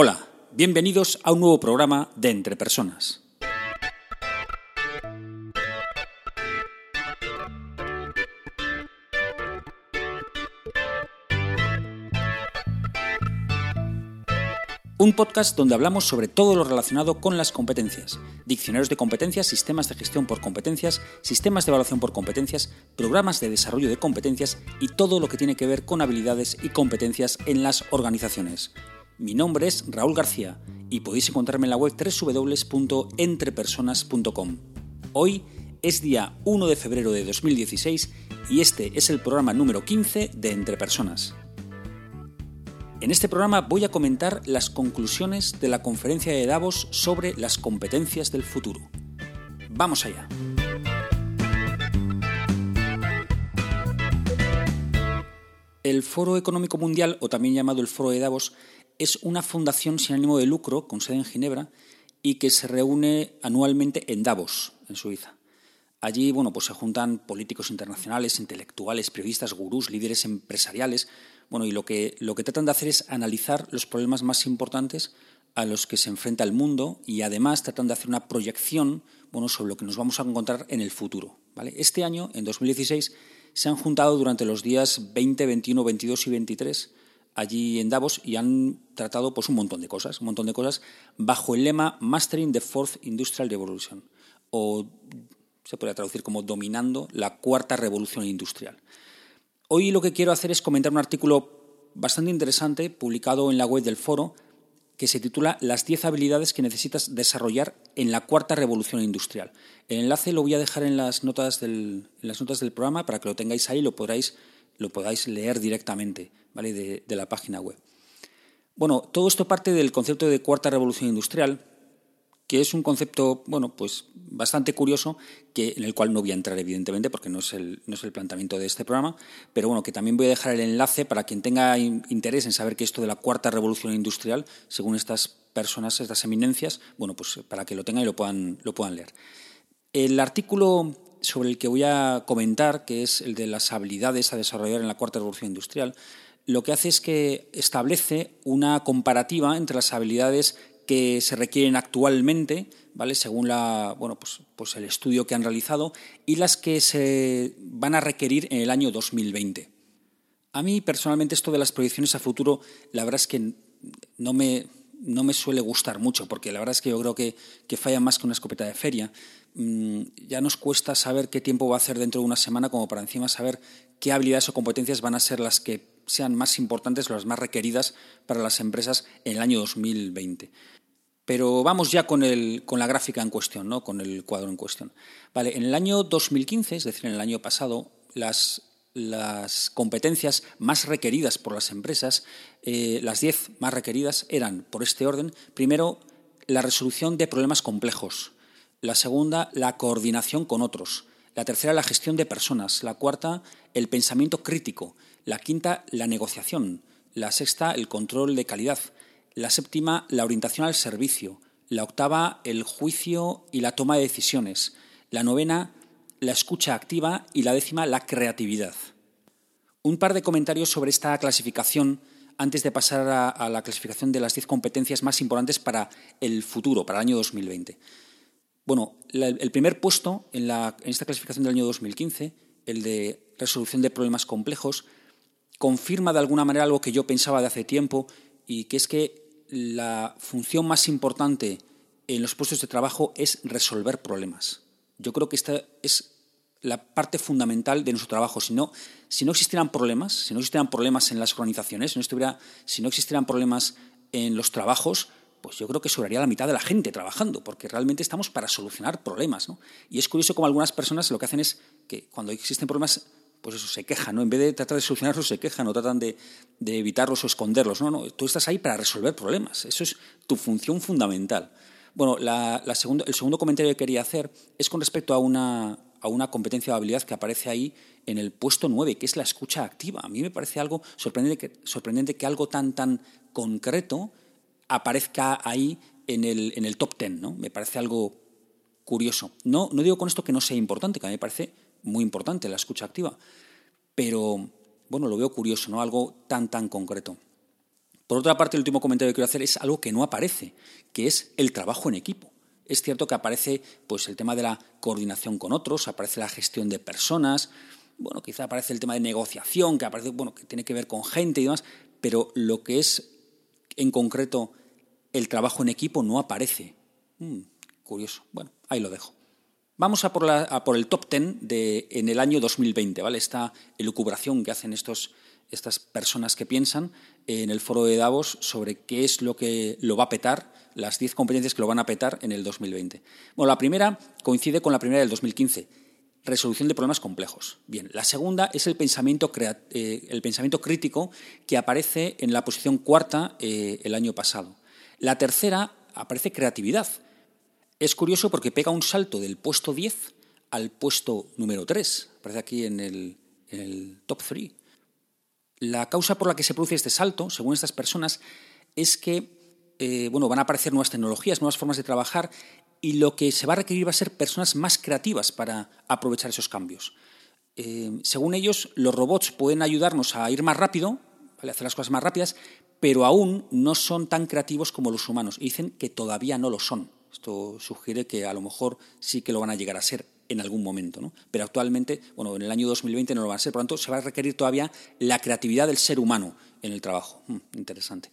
Hola, bienvenidos a un nuevo programa de Entre Personas. Un podcast donde hablamos sobre todo lo relacionado con las competencias. Diccionarios de competencias, sistemas de gestión por competencias, sistemas de evaluación por competencias, programas de desarrollo de competencias y todo lo que tiene que ver con habilidades y competencias en las organizaciones. Mi nombre es Raúl García y podéis encontrarme en la web www.entrepersonas.com. Hoy es día 1 de febrero de 2016 y este es el programa número 15 de Entre Personas. En este programa voy a comentar las conclusiones de la conferencia de Davos sobre las competencias del futuro. ¡Vamos allá! El Foro Económico Mundial, o también llamado el Foro de Davos, es una fundación sin ánimo de lucro con sede en Ginebra y que se reúne anualmente en Davos, en Suiza. Allí, se juntan políticos internacionales, intelectuales, periodistas, gurús, líderes empresariales. Y lo que tratan de hacer es analizar los problemas más importantes a los que se enfrenta el mundo y además tratan de hacer una proyección, sobre lo que nos vamos a encontrar en el futuro, ¿vale? Este año, en 2016, se han juntado durante los días 20, 21, 22 y 23 allí en Davos y han tratado un montón de cosas bajo el lema Mastering the Fourth Industrial Revolution, o se podría traducir como dominando la cuarta revolución industrial. Hoy lo que quiero hacer es comentar un artículo bastante interesante publicado en la web del foro que se titula Las 10 habilidades que necesitas desarrollar en la cuarta revolución industrial. El enlace lo voy a dejar en las notas del programa para que lo tengáis ahí y lo podáis leer directamente, ¿vale? de la página web. Todo esto parte del concepto de cuarta revolución industrial, que es un concepto bastante curioso, en el cual no voy a entrar evidentemente porque no es el planteamiento de este programa, pero que también voy a dejar el enlace para quien tenga interés en saber qué es esto de la cuarta revolución industrial, según estas personas, estas eminencias, para que lo tengan y lo puedan leer. El artículo sobre el que voy a comentar, que es el de las habilidades a desarrollar en la cuarta revolución industrial, lo que hace es que establece una comparativa entre las habilidades que se requieren actualmente, ¿vale? Según el estudio que han realizado, y las que se van a requerir en el año 2020. A mí, personalmente, esto de las proyecciones a futuro, la verdad es que no me suele gustar mucho, porque la verdad es que yo creo que falla más que una escopeta de feria. Ya nos cuesta saber qué tiempo va a hacer dentro de una semana, como para encima saber qué habilidades o competencias van a ser las que sean más importantes, las más requeridas para las empresas en el año 2020. Pero vamos ya con la gráfica en cuestión, ¿no? Con el cuadro en cuestión. Vale, en el año 2015, es decir, en el año pasado, las competencias más requeridas por las empresas, las 10 más requeridas, eran, por este orden: primero, la resolución de problemas complejos; la segunda, la coordinación con otros; la tercera, la gestión de personas; la cuarta, el pensamiento crítico; la quinta, la negociación; la sexta, el control de calidad; la séptima, la orientación al servicio; la octava, el juicio y la toma de decisiones; la novena, la escucha activa; y la décima, la creatividad. Un par de comentarios sobre esta clasificación antes de pasar a la clasificación de las 10 competencias más importantes para el futuro, para el año 2020. El primer puesto en esta clasificación del año 2015, el de resolución de problemas complejos, confirma de alguna manera algo que yo pensaba de hace tiempo, y que es que la función más importante en los puestos de trabajo es resolver problemas. Yo creo que esta es la parte fundamental de nuestro trabajo. Si no existieran problemas, si no existieran problemas en las organizaciones, si no existieran problemas en los trabajos, pues yo creo que sobraría la mitad de la gente trabajando, porque realmente estamos para solucionar problemas, ¿no? Y es curioso cómo algunas personas lo que hacen es que cuando existen problemas, pues eso, se quejan, ¿no? En vez de tratar de solucionarlos, se quejan o tratan de evitarlos o esconderlos. No, tú estás ahí para resolver problemas. Eso es tu función fundamental. El segundo comentario que quería hacer es con respecto a una competencia o habilidad que aparece ahí en el puesto 9, que es la escucha activa. A mí me parece algo sorprendente que algo tan concreto aparezca ahí en el top 10, ¿no? Me parece algo curioso. No digo con esto que no sea importante, que a mí me parece muy importante la escucha activa, pero lo veo curioso, ¿no? Algo tan concreto. Por otra parte, el último comentario que quiero hacer es algo que no aparece, que es el trabajo en equipo. Es cierto que aparece pues, el tema de la coordinación con otros, aparece la gestión de personas, bueno, quizá aparece el tema de negociación, que aparece, bueno, que tiene que ver con gente y demás, pero lo que es en concreto el trabajo en equipo no aparece. Curioso. Bueno, ahí lo dejo. Vamos a por el top 10 en el año 2020, ¿vale? Esta elucubración que hacen estas personas que piensan en el foro de Davos sobre qué es lo que lo va a petar, las 10 competencias que lo van a petar en el 2020. Bueno, la primera coincide con la primera del 2015, resolución de problemas complejos. Bien, la segunda es el pensamiento crítico que aparece en la posición cuarta el año pasado. La tercera aparece creatividad. Es curioso porque pega un salto del puesto 10 al puesto número 3. Aparece aquí en el top 3. La causa por la que se produce este salto, según estas personas, es que van a aparecer nuevas tecnologías, nuevas formas de trabajar, y lo que se va a requerir va a ser personas más creativas para aprovechar esos cambios. Según ellos, los robots pueden ayudarnos a ir más rápido, ¿vale? Hacer las cosas más rápidas, pero aún no son tan creativos como los humanos. Y dicen que todavía no lo son. Esto sugiere que a lo mejor sí que lo van a llegar a ser en algún momento, ¿no? Pero actualmente, bueno, en el año 2020 no lo van a ser, por lo tanto se va a requerir todavía la creatividad del ser humano en el trabajo. Interesante.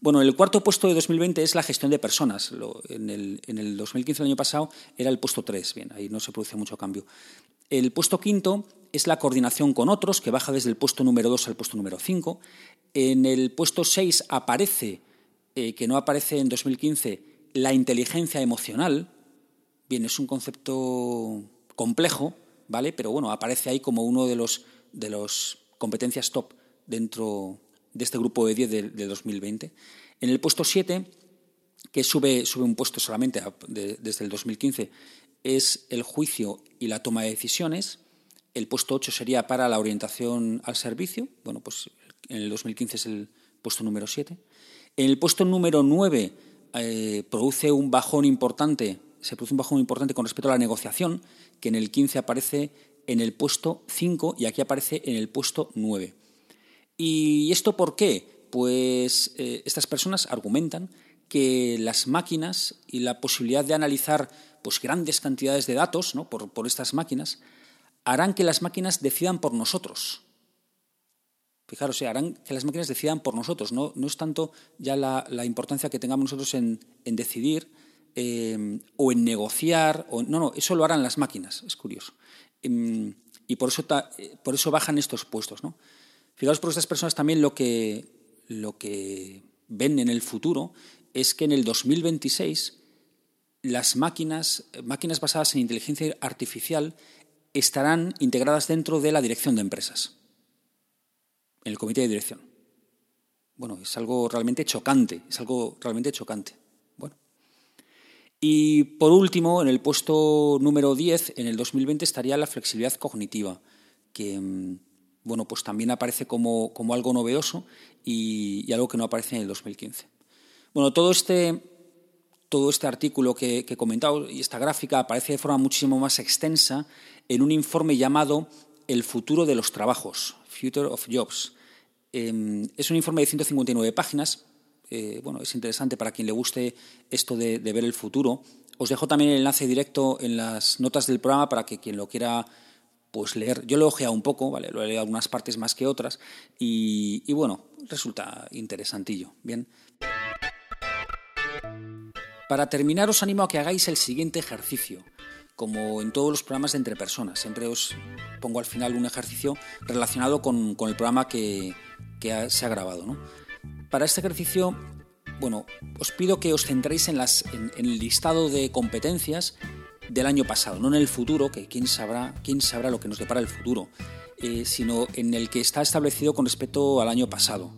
Bueno, el cuarto puesto de 2020 es la gestión de personas. En el 2015, el año pasado, era el puesto 3. Bien, ahí no se produce mucho cambio. El puesto quinto es la coordinación con otros, que baja desde el puesto número 2 al puesto número 5. En el puesto 6 aparece, que no aparece en 2015, la inteligencia emocional. Bien, es un concepto complejo, ¿vale? Pero bueno, aparece ahí como uno de los competencias top dentro de este grupo de 10 de 2020. En el puesto 7, que sube un puesto solamente desde el 2015, es el juicio y la toma de decisiones. El puesto 8 sería para la orientación al servicio. Bueno, pues en el 2015 es el puesto número 7. En el puesto número 9 se produce un bajón importante con respecto a la negociación, que en el 15 aparece en el puesto 5 y aquí aparece en el puesto 9. ¿Y esto por qué? Pues estas personas argumentan que las máquinas y la posibilidad de analizar pues, grandes cantidades de datos, ¿no? por estas máquinas harán que las máquinas decidan por nosotros. Fijaros, harán que las máquinas decidan por nosotros. No es tanto ya la importancia que tengamos nosotros en decidir o en negociar. No, eso lo harán las máquinas. Es curioso. Y por eso bajan estos puestos, ¿no? Fijaos, por estas personas también lo que ven en el futuro es que en el 2026 las máquinas basadas en inteligencia artificial estarán integradas dentro de la dirección de empresas, en el comité de dirección. Bueno, es algo realmente chocante. Bueno. Y por último, en el puesto número 10, en el 2020 estaría la flexibilidad cognitiva, que bueno, pues también aparece como algo novedoso y algo que no aparece en el 2015. Bueno, todo este artículo que he comentado y esta gráfica aparece de forma muchísimo más extensa en un informe llamado El futuro de los trabajos, Future of Jobs. Es un informe de 159 páginas. Es interesante para quien le guste esto de ver el futuro. Os dejo también el enlace directo en las notas del programa para que quien lo quiera pues leer. Yo lo he ojeado un poco, ¿vale? Lo he leído algunas partes más que otras y bueno, resulta interesantillo. Bien. Para terminar, os animo a que hagáis el siguiente ejercicio. Como en todos los programas de Entre Personas, siempre os pongo al final un ejercicio relacionado con el programa que se ha grabado, ¿no? Para este ejercicio, bueno, os pido que os centréis en el listado de competencias del año pasado, no en el futuro, que quién sabrá lo que nos depara el futuro, sino en el que está establecido con respecto al año pasado.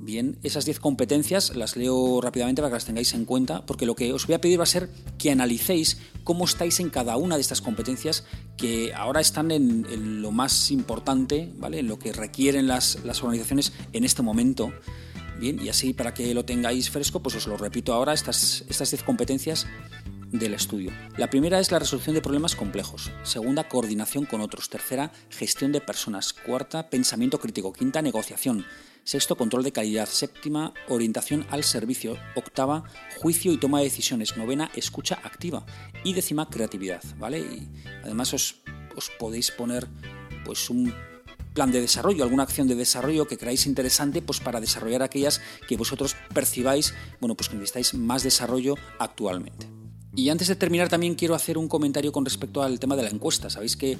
Bien, esas 10 competencias las leo rápidamente para que las tengáis en cuenta, porque lo que os voy a pedir va a ser que analicéis cómo estáis en cada una de estas competencias que ahora están en lo más importante, ¿vale? En lo que requieren las organizaciones en este momento. Bien, y así para que lo tengáis fresco, pues os lo repito ahora, estas 10 competencias del estudio. La primera es la resolución de problemas complejos. Segunda, coordinación con otros. Tercera, gestión de personas. Cuarta, pensamiento crítico. Quinta, negociación. Sexto, control de calidad. Séptima, orientación al servicio. Octava, juicio y toma de decisiones. Novena, escucha activa. Y décima, creatividad, ¿vale? Y además os podéis poner pues un plan de desarrollo, alguna acción de desarrollo que creáis interesante pues para desarrollar aquellas que vosotros percibáis, bueno, pues que necesitáis más desarrollo actualmente. Y antes de terminar también quiero hacer un comentario con respecto al tema de la encuesta. Sabéis que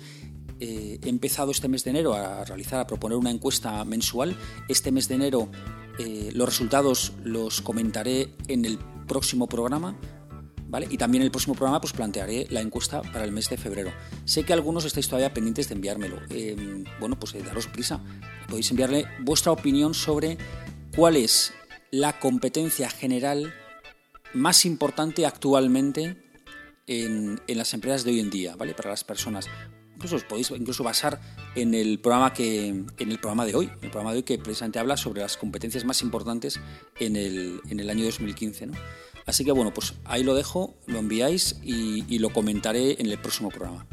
he empezado este mes de enero a proponer una encuesta mensual. Este mes de enero los resultados los comentaré en el próximo programa, ¿vale? Y también en el próximo programa pues plantearé la encuesta para el mes de febrero. Sé que algunos estáis todavía pendientes de enviármelo. Bueno, pues daros prisa. Podéis enviarle vuestra opinión sobre cuál es la competencia general más importante actualmente en las empresas de hoy en día, ¿vale? Para las personas. Incluso os podéis basar en el programa de hoy que precisamente habla sobre las competencias más importantes en el año 2015, ¿no? Así que bueno, pues ahí lo dejo, lo enviáis y lo comentaré en el próximo programa.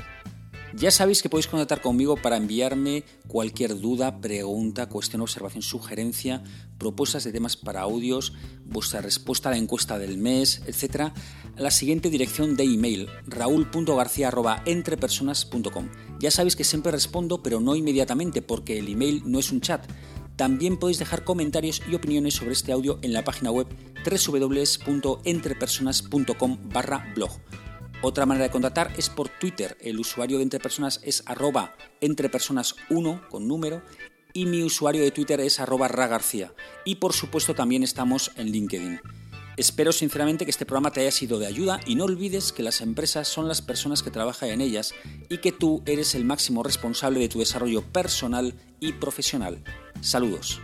Ya sabéis que podéis contactar conmigo para enviarme cualquier duda, pregunta, cuestión, observación, sugerencia, propuestas de temas para audios, vuestra respuesta a la encuesta del mes, etc. a la siguiente dirección de email, raul.garcia@entrepersonas.com. Ya sabéis que siempre respondo, pero no inmediatamente, porque el email no es un chat. También podéis dejar comentarios y opiniones sobre este audio en la página web www.entrepersonas.com/blog. Otra manera de contactar es por Twitter. El usuario de Entre Personas es @entrepersonas1 con número y mi usuario de Twitter es @ragarcia. Y por supuesto también estamos en LinkedIn. Espero sinceramente que este programa te haya sido de ayuda y no olvides que las empresas son las personas que trabajan en ellas y que tú eres el máximo responsable de tu desarrollo personal y profesional. Saludos.